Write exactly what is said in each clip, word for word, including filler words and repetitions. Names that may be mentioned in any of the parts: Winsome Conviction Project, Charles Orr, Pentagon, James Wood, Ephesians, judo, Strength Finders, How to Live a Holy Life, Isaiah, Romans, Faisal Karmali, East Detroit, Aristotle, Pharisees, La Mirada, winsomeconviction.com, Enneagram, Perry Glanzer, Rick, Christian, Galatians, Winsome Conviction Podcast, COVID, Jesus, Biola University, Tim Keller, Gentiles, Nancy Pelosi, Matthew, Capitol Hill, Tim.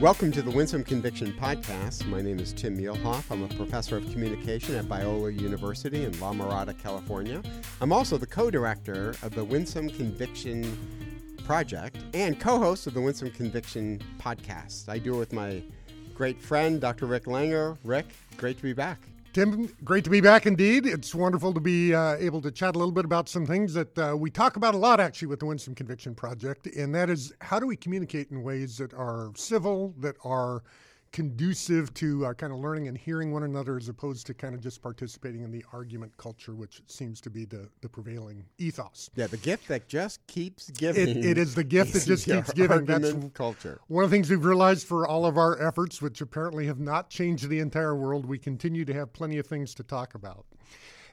Welcome to the Winsome Conviction Podcast. My name is Tim Mielhoff. I'm a professor of communication at Biola University in La Mirada, California. I'm also the co-director of the Winsome Conviction Project and co-host of the Winsome Conviction Podcast. I do it with my great friend, Doctor Rick Langer. Rick, great to be back. Tim, great to be back indeed. It's wonderful to be uh, able to chat a little bit about some things that uh, we talk about a lot actually with the Winsome Conviction Project, and that is how do we communicate in ways that are civil, that are conducive to uh, kind of learning and hearing one another as opposed to kind of just participating in the argument culture, which seems to be the, the prevailing ethos. Yeah, the gift that just keeps giving. It, it is the gift that just keeps giving. That's culture. One of the things we've realized for all of our efforts, which apparently have not changed the entire world, we continue to have plenty of things to talk about.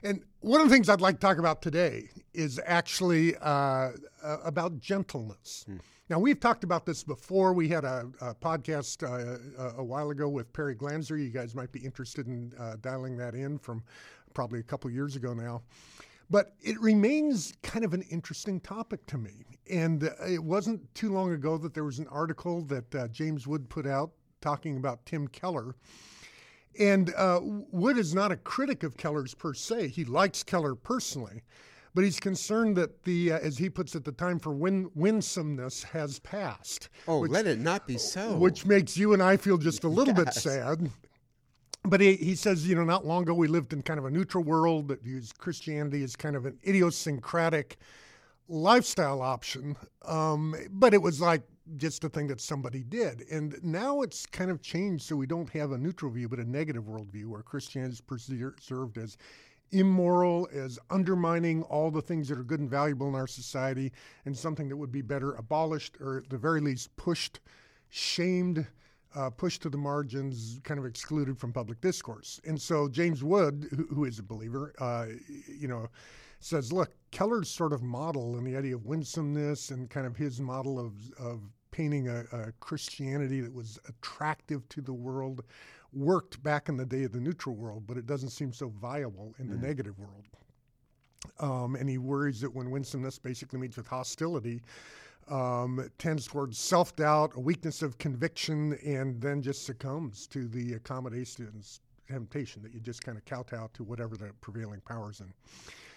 And one of the things I'd like to talk about today is actually uh, about gentleness. Hmm. Now, we've talked about this before. We had a, a podcast uh, a while ago with Perry Glanzer. You guys might be interested in uh, dialing that in from probably a couple years ago now. But it remains kind of an interesting topic to me. And it wasn't too long ago that there was an article that uh, James Wood put out talking about Tim Keller. And uh, Wood is not a critic of Keller's per se. He likes Keller personally, but he's concerned that the, uh, as he puts it, the time for win- winsomeness has passed. Oh, which, let it not be so. Which makes you and I feel just a little yes. bit sad. But he, he says, you know, not long ago we lived in kind of a neutral world that views Christianity as kind of an idiosyncratic lifestyle option. Um, but it was like, just a thing that somebody did. And now it's kind of changed, so we don't have a neutral view, but a negative worldview where Christianity is preserved as immoral, as undermining all the things that are good and valuable in our society, and something that would be better abolished or at the very least pushed, shamed, uh, pushed to the margins, kind of excluded from public discourse. And so James Wood, who, who is a believer, uh, you know, says, look, Keller's sort of model and the idea of winsomeness and kind of his model of of painting a, a Christianity that was attractive to the world worked back in the day of the neutral world, but it doesn't seem so viable in the mm. negative world. Um, and he worries that when winsomeness basically meets with hostility, um, it tends towards self-doubt, a weakness of conviction, and then just succumbs to the accommodations temptation that you just kind of kowtow to whatever the prevailing power's in.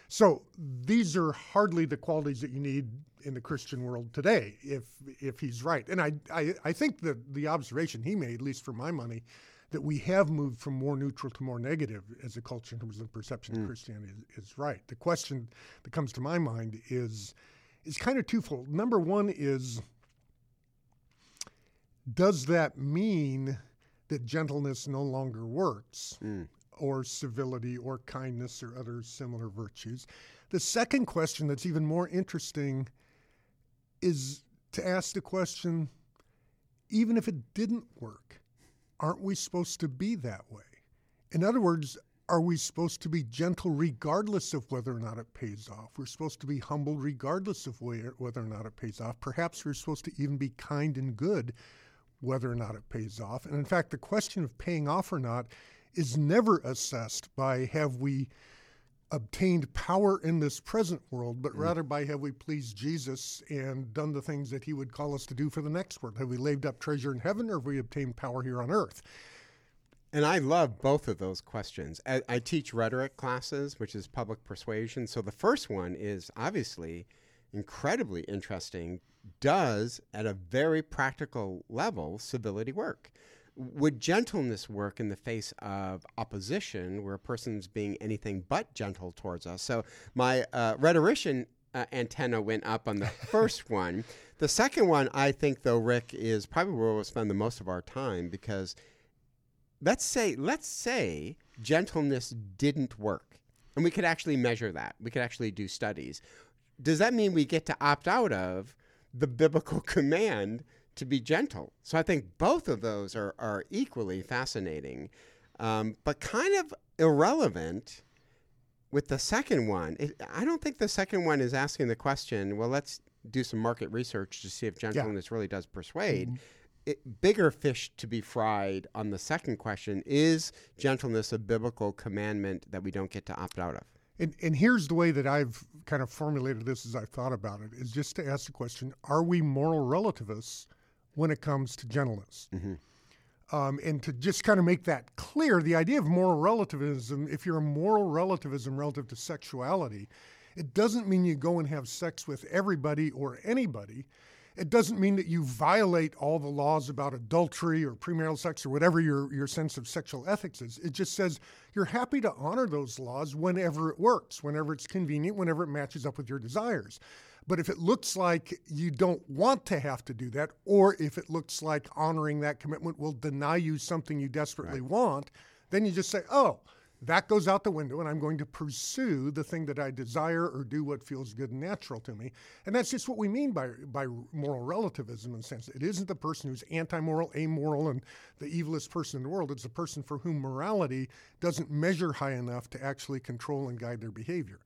So these are hardly the qualities that you need in the Christian world today, if if he's right. And I, I, I think that the observation he made, at least for my money, that we have moved from more neutral to more negative as a culture in terms of the perception mm. of Christianity is, is right. The question that comes to my mind is, is kind of twofold. Number one is, does that mean that gentleness no longer works? Mm. Or civility or kindness or other similar virtues. The second question that's even more interesting is to ask the question, even if it didn't work, aren't we supposed to be that way? In other words, are we supposed to be gentle regardless of whether or not it pays off? We're supposed to be humble regardless of whether or not it pays off. Perhaps we're supposed to even be kind and good whether or not it pays off. And in fact, the question of paying off or not is never assessed by have we obtained power in this present world, but rather by have we pleased Jesus and done the things that he would call us to do for the next world. Have we laid up treasure in heaven, or have we obtained power here on earth? And I love both of those questions. I, I teach rhetoric classes, which is public persuasion. So the first one is obviously incredibly interesting. Does, at a very practical level, civility work? Would gentleness work in the face of opposition where a person's being anything but gentle towards us? So my uh, rhetorician uh, antenna went up on the first one. The second one, I think, though, Rick, is probably where we'll spend the most of our time, because let's say, let's say gentleness didn't work, and we could actually measure that. We could actually do studies. Does that mean we get to opt out of the biblical command to be gentle? So I think both of those are, are equally fascinating, um, but kind of irrelevant with the second one. It, I don't think the second one is asking the question, well, let's do some market research to see if gentleness yeah. really does persuade. Mm-hmm. It, bigger fish to be fried on the second question, is gentleness a biblical commandment that we don't get to opt out of? And, and here's the way that I've kind of formulated this as I've thought about it, is just to ask the question, are we moral relativists when it comes to gentleness. Mm-hmm. Um, and to just kind of make that clear, the idea of moral relativism, if you're a moral relativism relative to sexuality, it doesn't mean you go and have sex with everybody or anybody. It doesn't mean that you violate all the laws about adultery or premarital sex or whatever your, your sense of sexual ethics is. It just says you're happy to honor those laws whenever it works, whenever it's convenient, whenever it matches up with your desires. But if it looks like you don't want to have to do that, or if it looks like honoring that commitment will deny you something you desperately right. want, then you just say, oh, that goes out the window, and I'm going to pursue the thing that I desire or do what feels good and natural to me. And that's just what we mean by by moral relativism, in the sense that it isn't the person who's anti-moral, amoral, and the evilest person in the world. It's the person for whom morality doesn't measure high enough to actually control and guide their behavior.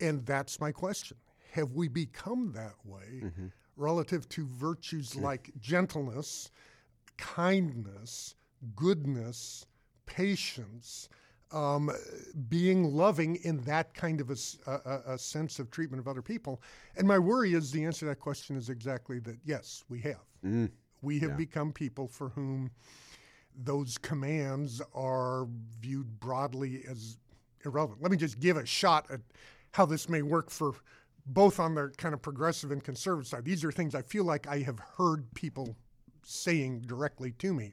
And that's my question. Have we become that way mm-hmm. relative to virtues yeah. like gentleness, kindness, goodness, patience, Um, being loving in that kind of a, a, a sense of treatment of other people? And my worry is the answer to that question is exactly that, yes, we have. Mm. We have yeah. become people for whom those commands are viewed broadly as irrelevant. Let me just give a shot at how this may work for both on the kind of progressive and conservative side. These are things I feel like I have heard people saying directly to me.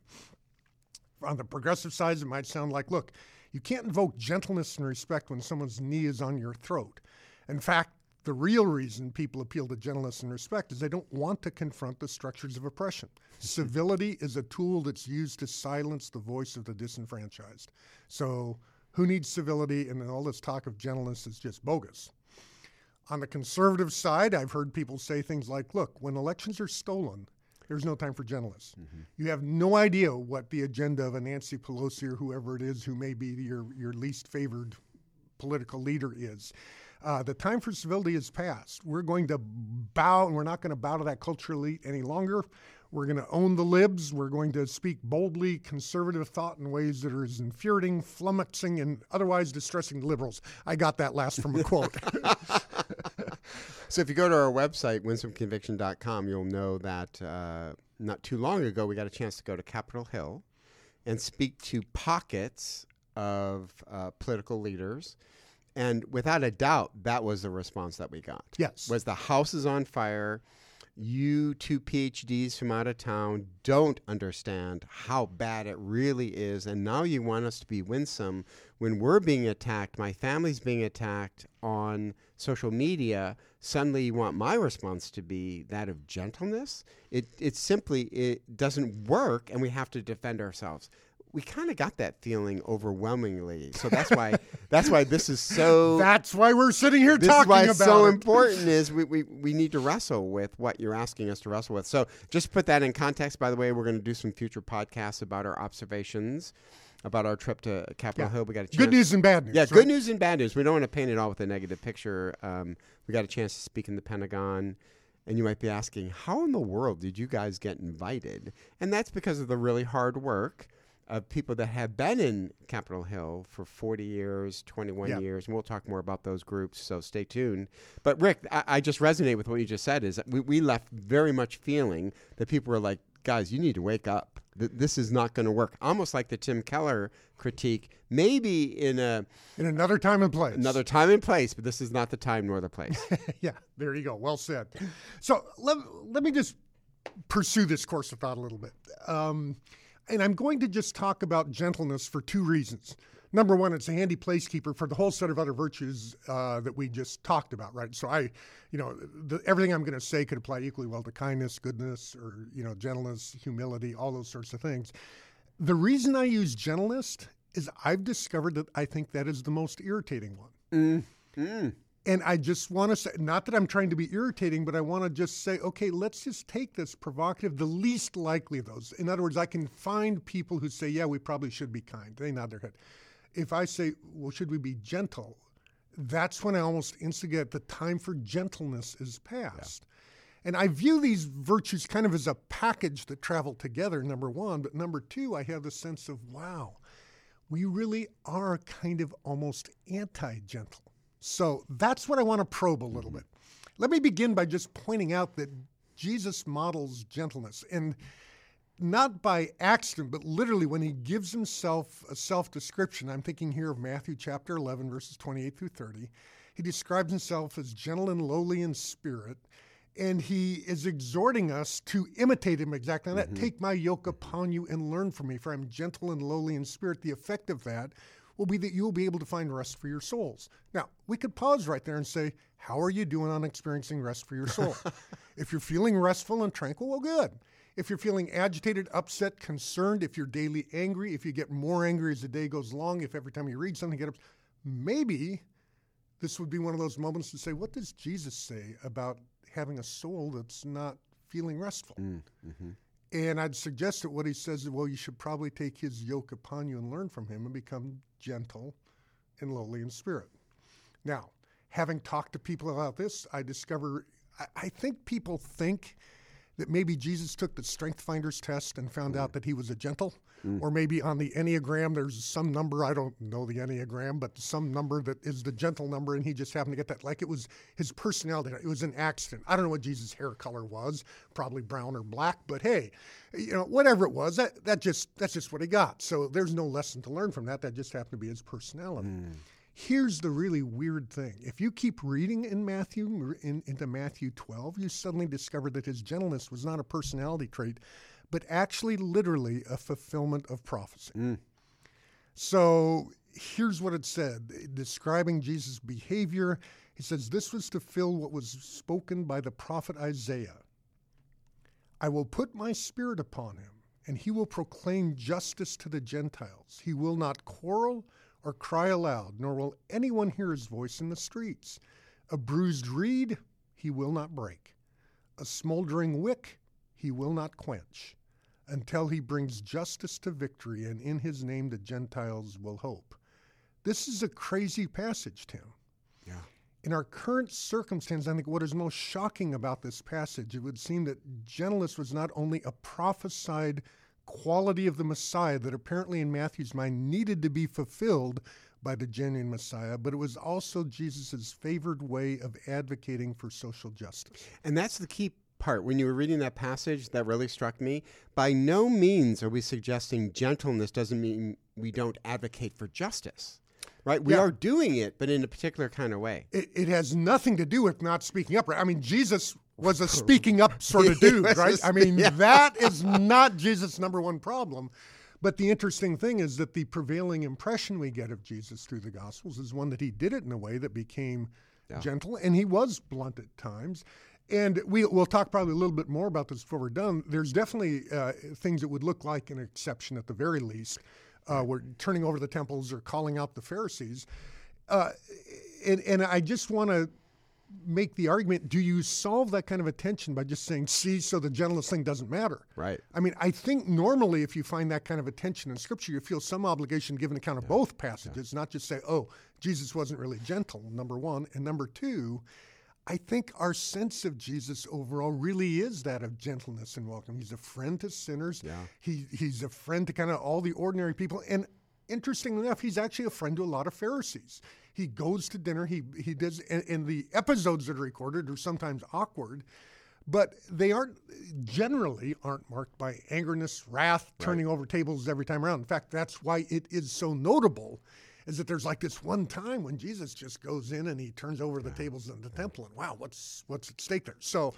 On the progressive side, it might sound like, look, you can't invoke gentleness and respect when someone's knee is on your throat. In fact, the real reason people appeal to gentleness and respect is they don't want to confront the structures of oppression. Civility is a tool that's used to silence the voice of the disenfranchised. So who needs civility? And then all this talk of gentleness is just bogus. On the conservative side, I've heard people say things like, look, when elections are stolen, there's no time for gentleness. Mm-hmm. You have no idea what the agenda of a Nancy Pelosi or whoever it is who may be your, your least favored political leader is. Uh, the time for civility is past. We're going to bow, and we're not going to bow to that cultural elite any longer. We're going to own the libs. We're going to speak boldly conservative thought in ways that are as infuriating, flummoxing, and otherwise distressing to liberals. I got that last from a quote. So if you go to our website, winsome conviction dot com, you'll know that uh, not too long ago we got a chance to go to Capitol Hill and speak to pockets of uh, political leaders. And without a doubt, that was the response that we got. Yes. Was the house is on fire. You two PhDs from out of town don't understand how bad it really is. And now you want us to be winsome when we're being attacked. My family's being attacked on social media. Suddenly you want my response to be that of gentleness. It, it simply it doesn't work, and we have to defend ourselves. We kind of got that feeling overwhelmingly, so that's why that's why this is so. That's why we're sitting here this talking about. This is why it's so it. important. Is we, we we need to wrestle with what you're asking us to wrestle with. So just put that in context. By the way, we're going to do some future podcasts about our observations, about our trip to Capitol yeah. Hill. We got a chance. Good news and bad news. Yeah, right? Good news and bad news. We don't want to paint it all with a negative picture. Um, we got a chance to speak in the Pentagon. And you might be asking, how in the world did you guys get invited? And that's because of the really hard work of people that have been in Capitol Hill for forty years, twenty-one yep. years, and we'll talk more about those groups, so stay tuned. But Rick, I, I just resonate with what you just said, is that we, we left very much feeling that people were like, guys, you need to wake up. Th- this is not going to work. Almost like the Tim Keller critique, maybe in a... In another time and place. Another time and place, but this is not the time nor the place. Yeah, there you go. Well said. So let, let me just pursue this course of thought a little bit. Um... And I'm going to just talk about gentleness for two reasons. Number one, it's a handy placekeeper for the whole set of other virtues uh, that we just talked about, right? So I, you know, the, everything I'm going to say could apply equally well to kindness, goodness, or, you know, gentleness, humility, all those sorts of things. The reason I use gentleness is I've discovered that I think that is the most irritating one. Mm-hmm. And I just want to say, not that I'm trying to be irritating, but I want to just say, okay, let's just take this provocative, the least likely of those. In other words, I can find people who say, yeah, we probably should be kind. They nod their head. If I say, well, should we be gentle? That's when I almost instigate the time for gentleness is past. Yeah. And I view these virtues kind of as a package that travel together, number one. But number two, I have the sense of, wow, we really are kind of almost anti-gentle. So that's what I want to probe a little bit. Let me begin by just pointing out that Jesus models gentleness, and not by accident, but literally when he gives himself a self-description. I'm thinking here of Matthew chapter eleven, verses twenty-eight through thirty. He describes himself as gentle and lowly in spirit, and he is exhorting us to imitate him exactly. And that, mm-hmm. take my yoke upon you and learn from me, for I'm gentle and lowly in spirit. The effect of that will be that you'll be able to find rest for your souls. Now, we could pause right there and say, how are you doing on experiencing rest for your soul? If you're feeling restful and tranquil, well, good. If you're feeling agitated, upset, concerned, if you're daily angry, if you get more angry as the day goes long, if every time you read something, you get upset, maybe this would be one of those moments to say, what does Jesus say about having a soul that's not feeling restful? Mm, mm-hmm. And I'd suggest that what he says is, well, you should probably take his yoke upon you and learn from him and become gentle and lowly in spirit. Now, having talked to people about this, I discover, I, I think people think that maybe Jesus took the Strength Finders test and found mm. out that he was a gentle, mm. or maybe on the Enneagram, there's some number, I don't know the Enneagram, but some number that is the gentle number, and he just happened to get that. Like it was his personality. It was an accident. I don't know what Jesus' hair color was, probably brown or black, but hey, you know, whatever it was, that, that just that's just what he got. So there's no lesson to learn from that. That just happened to be his personality. Mm. Here's the really weird thing. If you keep reading in Matthew, in, into Matthew twelve, you suddenly discover that his gentleness was not a personality trait, but actually literally a fulfillment of prophecy. Mm. So here's what it said, describing Jesus' behavior. He says, this was to fill what was spoken by the prophet Isaiah. I will put my spirit upon him, and he will proclaim justice to the Gentiles. He will not quarrel or cry aloud, nor will anyone hear his voice in the streets. A bruised reed he will not break. A smoldering wick he will not quench, until he brings justice to victory, and in his name the Gentiles will hope. This is a crazy passage, Tim. Yeah. In our current circumstance, I think what is most shocking about this passage, it would seem that gentleness was not only a prophesied quality of the Messiah that apparently in Matthew's mind needed to be fulfilled by the genuine Messiah, but it was also Jesus's favored way of advocating for social justice. And that's the key part. When you were reading that passage, that really struck me. By no means are we suggesting gentleness doesn't mean we don't advocate for justice. Right, we yeah. are doing it, but in a particular kind of way. It, it has nothing to do with not speaking up. Right? I mean, Jesus was a speaking up sort of dude, right? I mean, yeah. that is not Jesus' number one problem. But the interesting thing is that the prevailing impression we get of Jesus through the Gospels is one that he did it in a way that became yeah. gentle, and he was blunt at times. And we, we'll talk probably a little bit more about this before we're done. There's definitely uh, things that would look like an exception at the very least. Uh, we're turning over the temples or calling out the Pharisees. Uh, and, and I just want to make the argument, do you solve that kind of attention by just saying, see, so the gentleness thing doesn't matter? Right. I mean, I think normally if you find that kind of attention in Scripture, you feel some obligation to give an account of yeah. both passages, yeah. not just say, oh, Jesus wasn't really gentle, number one. And number two, I think our sense of Jesus overall really is that of gentleness and welcome. He's a friend to sinners. Yeah. He he's a friend to kind of all the ordinary people. And interestingly enough, he's actually a friend to a lot of Pharisees. He goes to dinner. He he does, and, and the episodes that are recorded are sometimes awkward, but they aren't generally aren't marked by angerness, wrath, right. turning over tables every time around. In fact, that's why it is so notable. Is that there's like this one time when Jesus just goes in and he turns over the yeah. tables in the yeah. temple, and wow, what's what's at stake there? So,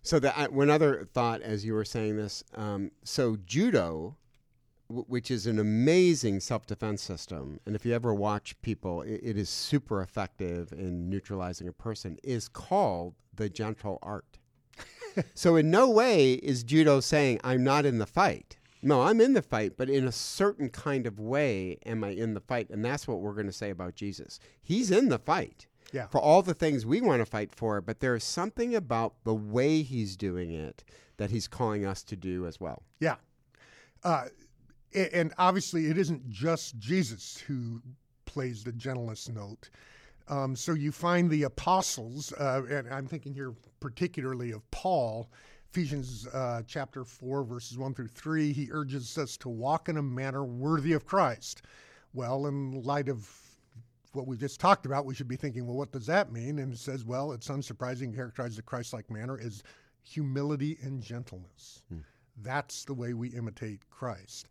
so that one other thought as you were saying this. Um, so judo, w- which is an amazing self-defense system, and if you ever watch people, it, it is super effective in neutralizing a person. Is called the gentle art. So in no way is judo saying I'm not in the fight. No, I'm in the fight, but in a certain kind of way am I in the fight, and that's what we're going to say about Jesus. He's in the fight yeah. for all the things we want to fight for, but there is something about the way he's doing it that he's calling us to do as well. Yeah, uh, and obviously it isn't just Jesus who plays the gentleness note. Um, so you find the apostles, uh, and I'm thinking here particularly of Paul, Ephesians uh, chapter four, verses one through three, he urges us to walk in a manner worthy of Christ. Well, in light of what we just talked about, we should be thinking, well, what does that mean? And it says, well, it's unsurprising to characterize the Christ-like manner as humility and gentleness. Mm. That's the way we imitate Christ.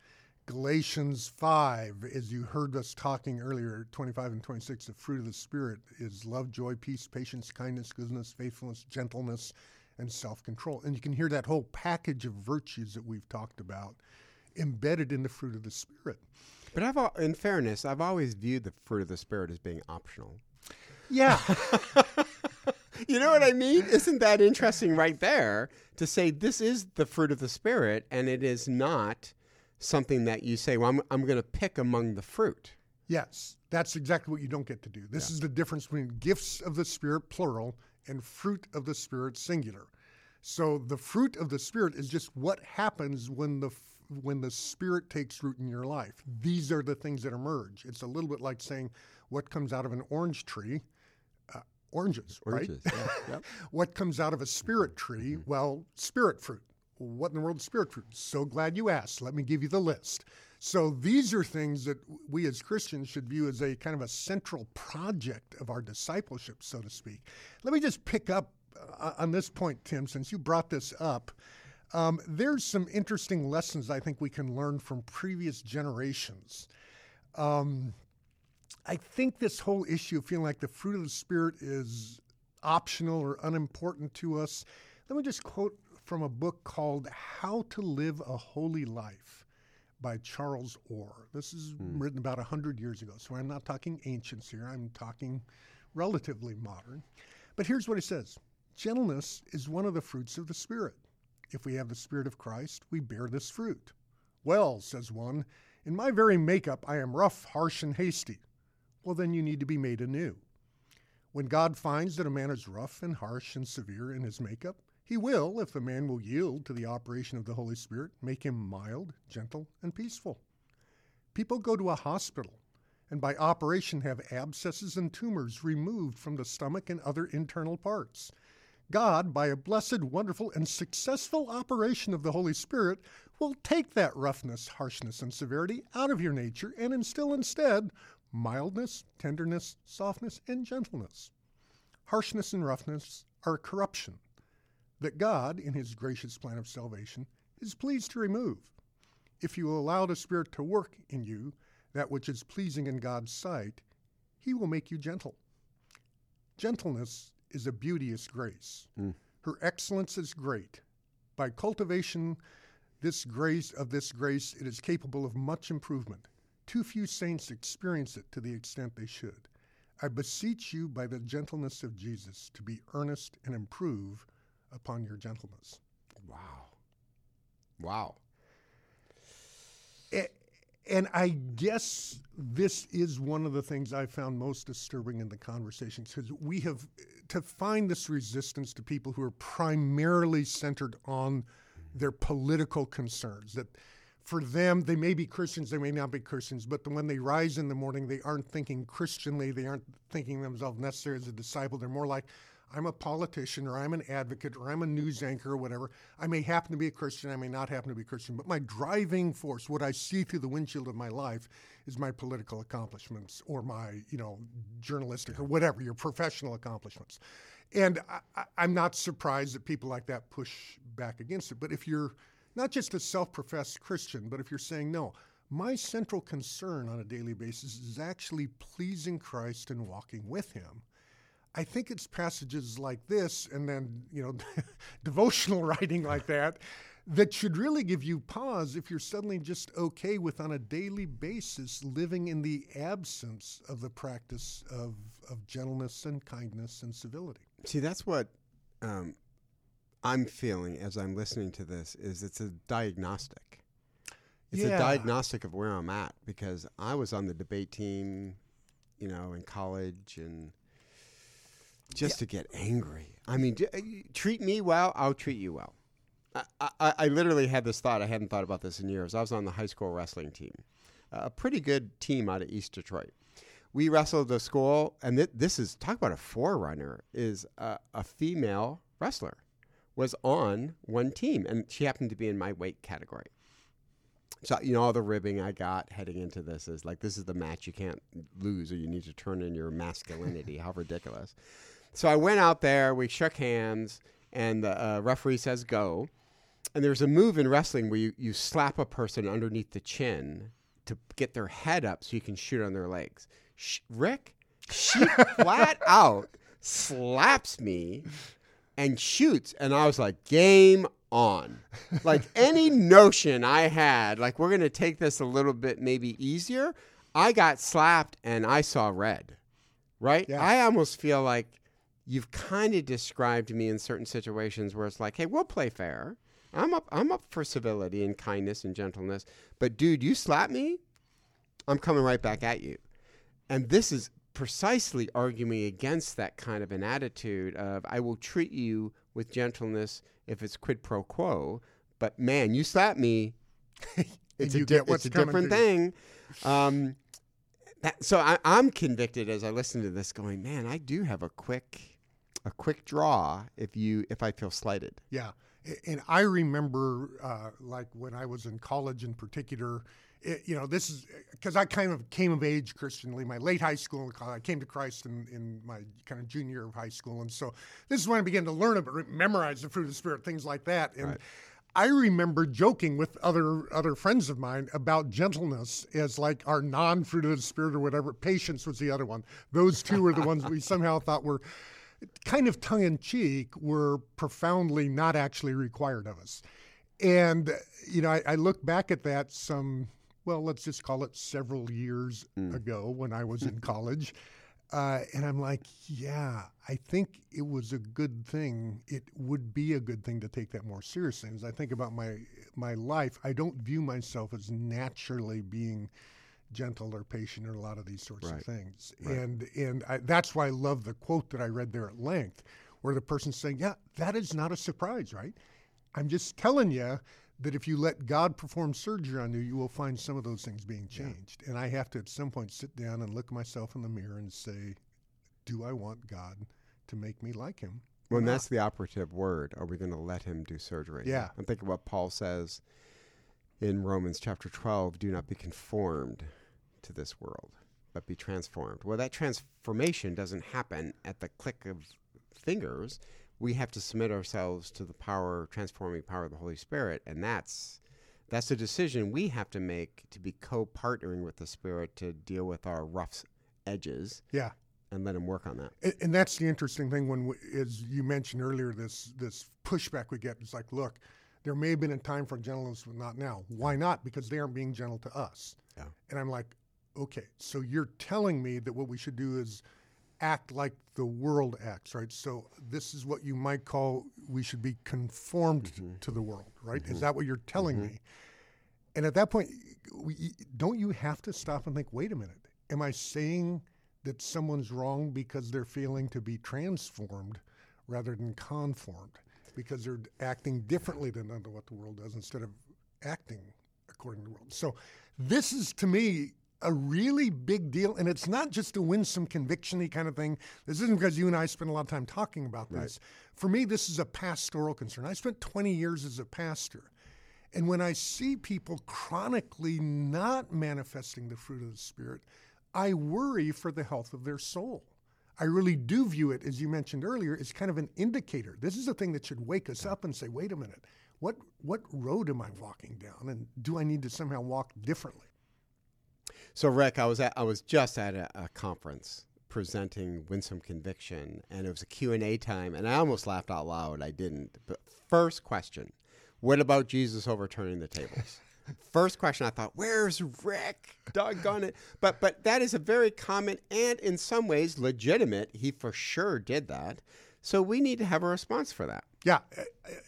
Galatians five, as you heard us talking earlier, twenty-five and twenty-six, the fruit of the Spirit is love, joy, peace, patience, kindness, goodness, faithfulness, gentleness, and self-control. And you can hear that whole package of virtues that we've talked about embedded in the fruit of the Spirit. But I've, al- in fairness, I've always viewed the fruit of the Spirit as being optional. Yeah. You know what I mean? Isn't that interesting right there to say this is the fruit of the Spirit and it is not something that you say, well, I'm, I'm going to pick among the fruit. Yes, that's exactly what you don't get to do. This yeah. is the difference between gifts of the Spirit, plural, and fruit of the Spirit, singular. So the fruit of the Spirit is just what happens when the when the Spirit takes root in your life. These are the things that emerge. It's a little bit like saying what comes out of an orange tree, uh, oranges, oranges, right? Yeah, yeah. What comes out of a spirit tree, mm-hmm. well, spirit fruit. What in the world is spirit fruit? So glad you asked. Let me give you the list. So these are things that we as Christians should view as a kind of a central project of our discipleship, so to speak. Let me just pick up uh, on this point, Tim, since you brought this up. Um, there's some interesting lessons I think we can learn from previous generations. Um, I think this whole issue of feeling like the fruit of the Spirit is optional or unimportant to us. Let me just quote from a book called How to Live a Holy Life by Charles Orr. This is hmm. written about one hundred years ago, so I'm not talking ancients here. I'm talking relatively modern. But here's what he says. Gentleness is one of the fruits of the Spirit. If we have the Spirit of Christ, we bear this fruit. Well, says one, in my very makeup, I am rough, harsh, and hasty. Well, then you need to be made anew. When God finds that a man is rough and harsh and severe in his makeup, He will, if the man will yield to the operation of the Holy Spirit, make him mild, gentle, and peaceful. People go to a hospital and by operation have abscesses and tumors removed from the stomach and other internal parts. God, by a blessed, wonderful, and successful operation of the Holy Spirit, will take that roughness, harshness, and severity out of your nature and instill instead mildness, tenderness, softness, and gentleness. Harshness and roughness are corruption that God, in his gracious plan of salvation, is pleased to remove. If you will allow the Spirit to work in you, that which is pleasing in God's sight, he will make you gentle. Gentleness is a beauteous grace. Mm. Her excellence is great. By cultivation this grace of this grace, it is capable of much improvement. Too few saints experience it to the extent they should. I beseech you by the gentleness of Jesus to be earnest and improve upon your gentleness. Wow. Wow. And I guess this is one of the things I found most disturbing in the conversations, because we have to find this resistance to people who are primarily centered on their political concerns, that for them, they may be Christians, they may not be Christians, but when they rise in the morning, they aren't thinking Christianly, they aren't thinking themselves necessarily as a disciple. They're more like, I'm a politician, or I'm an advocate, or I'm a news anchor, or whatever. I may happen to be a Christian, I may not happen to be a Christian, but my driving force, what I see through the windshield of my life, is my political accomplishments, or my, you know, journalistic, or whatever, your professional accomplishments. And I, I'm not surprised that people like that push back against it. But if you're not just a self-professed Christian, but if you're saying, no, my central concern on a daily basis is actually pleasing Christ and walking with him, I think it's passages like this and then, you know, devotional writing like that that should really give you pause if you're suddenly just okay with, on a daily basis, living in the absence of the practice of, of gentleness and kindness and civility. See, that's what um, I'm feeling as I'm listening to this, is it's a diagnostic. It's yeah. a diagnostic of where I'm at, because I was on the debate team, you know, in college and just yeah. to get angry. I mean, treat me well, I'll treat you well. I, I, I literally had this thought. I hadn't thought about this in years. I was on the high school wrestling team, a pretty good team out of East Detroit. We wrestled the school, and th- this is, talk about a forerunner, is a, a female wrestler was on one team, and she happened to be in my weight category. So, you know, all the ribbing I got heading into this is like, this is the match you can't lose, or you need to turn in your masculinity. How ridiculous. So I went out there, we shook hands, and the uh, referee says go. And there's a move in wrestling where you, you slap a person underneath the chin to get their head up so you can shoot on their legs. Sh- Rick, she flat out slaps me and shoots. And I was like, game on. Like any notion I had, like we're going to take this a little bit maybe easier. I got slapped and I saw red, right? Yeah. I almost feel like you've kind of described me in certain situations where it's like, hey, we'll play fair. I'm up I'm up for civility and kindness and gentleness. But, dude, you slap me, I'm coming right back at you. And this is precisely arguing against that kind of an attitude of I will treat you with gentleness if it's quid pro quo. But, man, you slap me, it's a, di- it's a different thing. Um, that, so I, I'm convicted as I listen to this going, man, I do have a quick a quick draw if you if I feel slighted. Yeah. And I remember, uh, like, when I was in college in particular, it, you know, this is because I kind of came of age Christianly, my late high school. I came to Christ in, in my kind of junior year of high school. And so this is when I began to learn about, memorize the fruit of the Spirit, things like that. And right. I remember joking with other other friends of mine about gentleness as like our non-fruit of the Spirit or whatever. Patience was the other one. Those two were the ones we somehow thought were kind of tongue-in-cheek, were profoundly not actually required of us. And, you know, I, I look back at that some, well, let's just call it several years mm. ago when I was in college. Uh, and I'm like, yeah, I think it was a good thing. It would be a good thing to take that more seriously. As I think about my my life, I don't view myself as naturally being gentle or patient or a lot of these sorts right. of things. Right. And and I, that's why I love the quote that I read there at length, where the person's saying, yeah, that is not a surprise, right? I'm just telling you that if you let God perform surgery on you, you will find some of those things being changed. Yeah. And I have to at some point sit down and look myself in the mirror and say, do I want God to make me like him? Well, and that's the operative word. Are we going to let him do surgery? Yeah. I'm thinking what Paul says in Romans chapter twelve, do not be conformed to this world, but be transformed. Well, that transformation doesn't happen at the click of fingers. We have to submit ourselves to the power, transforming power of the Holy Spirit, and that's that's a decision we have to make to be co-partnering with the Spirit to deal with our rough edges. Yeah. And let him work on that. And, and that's the interesting thing when, we, as you mentioned earlier, this this pushback we get is like, look, there may have been a time for gentleness, but not now. Why not? Because they aren't being gentle to us. Yeah. And I'm like, okay, so you're telling me that what we should do is act like the world acts, right? So this is what you might call we should be conformed mm-hmm. to the world, right? Mm-hmm. Is that what you're telling mm-hmm. me? And at that point, we, don't you have to stop and think, wait a minute, am I saying that someone's wrong because they're failing to be transformed rather than conformed? Because they're acting differently than under what the world does instead of acting according to the world. So this is, to me, a really big deal. And it's not just a winsome conviction-y kind of thing. This isn't because you and I spend a lot of time talking about right. this. For me, this is a pastoral concern. I spent twenty years as a pastor. And when I see people chronically not manifesting the fruit of the Spirit, I worry for the health of their soul. I really do view it, as you mentioned earlier, as kind of an indicator. This is a thing that should wake us yeah. up and say, wait a minute, what what road am I walking down, and do I need to somehow walk differently? So, Rick, I was at, I was just at a, a conference presenting Winsome Conviction, and it was a Q and A time, and I almost laughed out loud. I didn't. But first question, what about Jesus overturning the tables? First question, I thought, where's Rick? Doggone it. But but that is a very common and in some ways legitimate. He for sure did that. So we need to have a response for that. Yeah,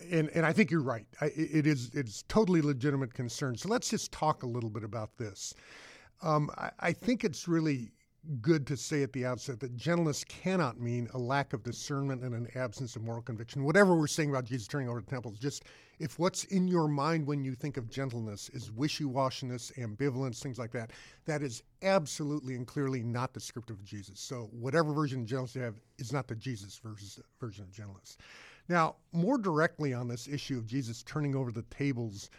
and and I think you're right. It is it's totally legitimate concern. So let's just talk a little bit about this. Um, I, I think it's really good to say at the outset that gentleness cannot mean a lack of discernment and an absence of moral conviction. Whatever we're saying about Jesus turning over the temples, just if what's in your mind when you think of gentleness is wishy-washiness, ambivalence, things like that, that is absolutely and clearly not descriptive of Jesus. So whatever version of gentleness you have is not the Jesus version of gentleness. Now, more directly on this issue of Jesus turning over the tables,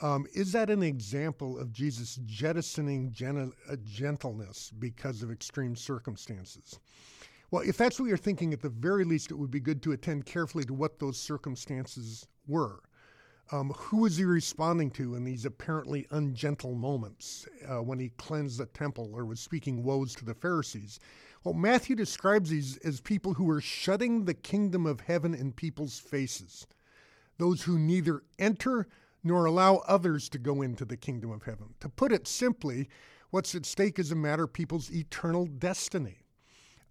Um, is that an example of Jesus jettisoning gen- uh, gentleness because of extreme circumstances? Well, if that's what you're thinking, at the very least, it would be good to attend carefully to what those circumstances were. Um, who is he responding to in these apparently ungentle moments uh, when he cleansed the temple or was speaking woes to the Pharisees? Well, Matthew describes these as people who are shutting the kingdom of heaven in people's faces, those who neither enter nor allow others to go into the kingdom of heaven. To put it simply, what's at stake is a matter of people's eternal destiny.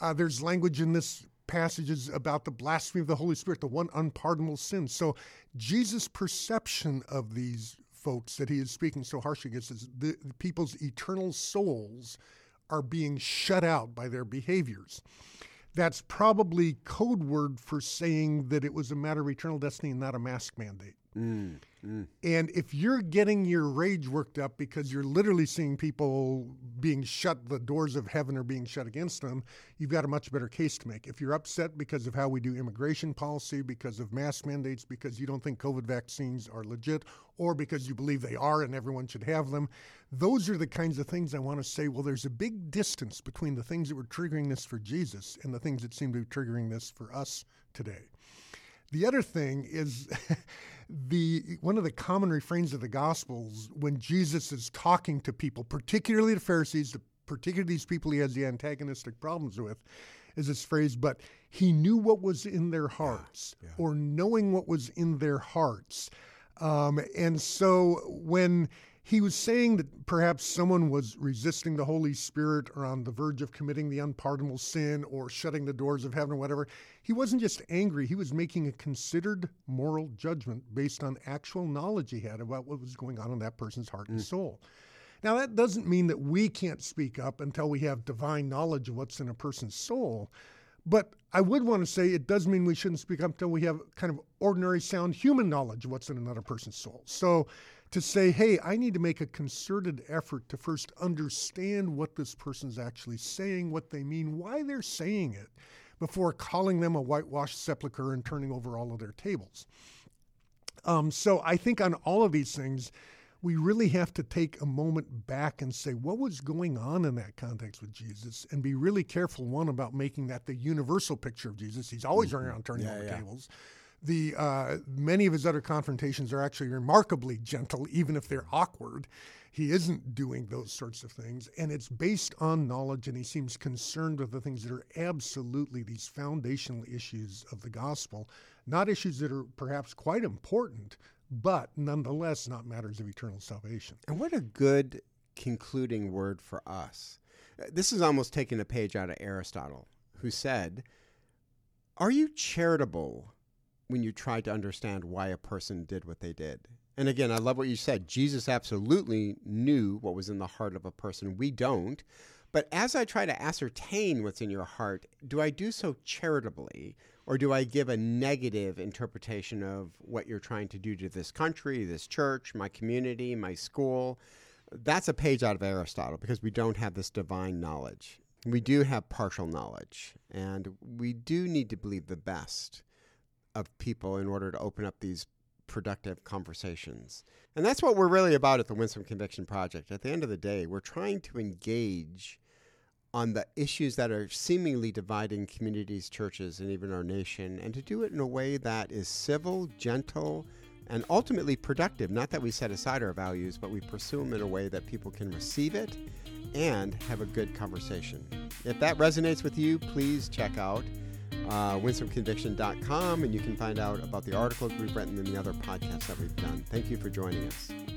Uh, there's language in this passages about the blasphemy of the Holy Spirit, the one unpardonable sin. So Jesus' perception of these folks that he is speaking so harshly against is the, the people's eternal souls are being shut out by their behaviors. That's probably code word for saying that it was a matter of eternal destiny and not a mask mandate. Mm, mm. And if you're getting your rage worked up because you're literally seeing people being shut, the doors of heaven are being shut against them, you've got a much better case to make. If you're upset because of how we do immigration policy, because of mask mandates, because you don't think COVID vaccines are legit, or because you believe they are and everyone should have them, those are the kinds of things I want to say, well, there's a big distance between the things that were triggering this for Jesus and the things that seem to be triggering this for us today. The other thing is the one of the common refrains of the Gospels when Jesus is talking to people, particularly the Pharisees, particularly these people he has the antagonistic problems with, is this phrase, but he knew what was in their hearts, yeah, yeah. or knowing what was in their hearts. Um, and so when he was saying that perhaps someone was resisting the Holy Spirit or on the verge of committing the unpardonable sin or shutting the doors of heaven or whatever, he wasn't just angry. He was making a considered moral judgment based on actual knowledge he had about what was going on in that person's heart mm. and soul. Now, that doesn't mean that we can't speak up until we have divine knowledge of what's in a person's soul. But I would want to say it does mean we shouldn't speak up until we have kind of ordinary, sound human knowledge of what's in another person's soul. So to say, hey, I need to make a concerted effort to first understand what this person's actually saying, what they mean, why they're saying it, before calling them a whitewashed sepulcher and turning over all of their tables. Um, so I think on all of these things, we really have to take a moment back and say, what was going on in that context with Jesus? And be really careful, one, about making that the universal picture of Jesus. He's always mm-hmm. running around turning yeah, over yeah. tables. The uh, many of his other confrontations are actually remarkably gentle, even if they're awkward. He isn't doing those sorts of things. And it's based on knowledge, and he seems concerned with the things that are absolutely these foundational issues of the gospel, not issues that are perhaps quite important, but nonetheless not matters of eternal salvation. And what a good concluding word for us. This is almost taking a page out of Aristotle, who said, are you charitable when you try to understand why a person did what they did? And again, I love what you said. Jesus absolutely knew what was in the heart of a person. We don't. But as I try to ascertain what's in your heart, do I do so charitably? Or do I give a negative interpretation of what you're trying to do to this country, this church, my community, my school? That's a page out of Aristotle, because we don't have this divine knowledge. We do have partial knowledge, and we do need to believe the best of people in order to open up these productive conversations. And that's what we're really about at the Winsome Conviction Project. At the end of the day, we're trying to engage on the issues that are seemingly dividing communities, churches, and even our nation, and to do it in a way that is civil, gentle, and ultimately productive. Not that we set aside our values, but we pursue them in a way that people can receive it and have a good conversation. If that resonates with you, please check out uh, winsome conviction dot com, and you can find out about the articles we've written and the other podcasts that we've done. Thank you for joining us.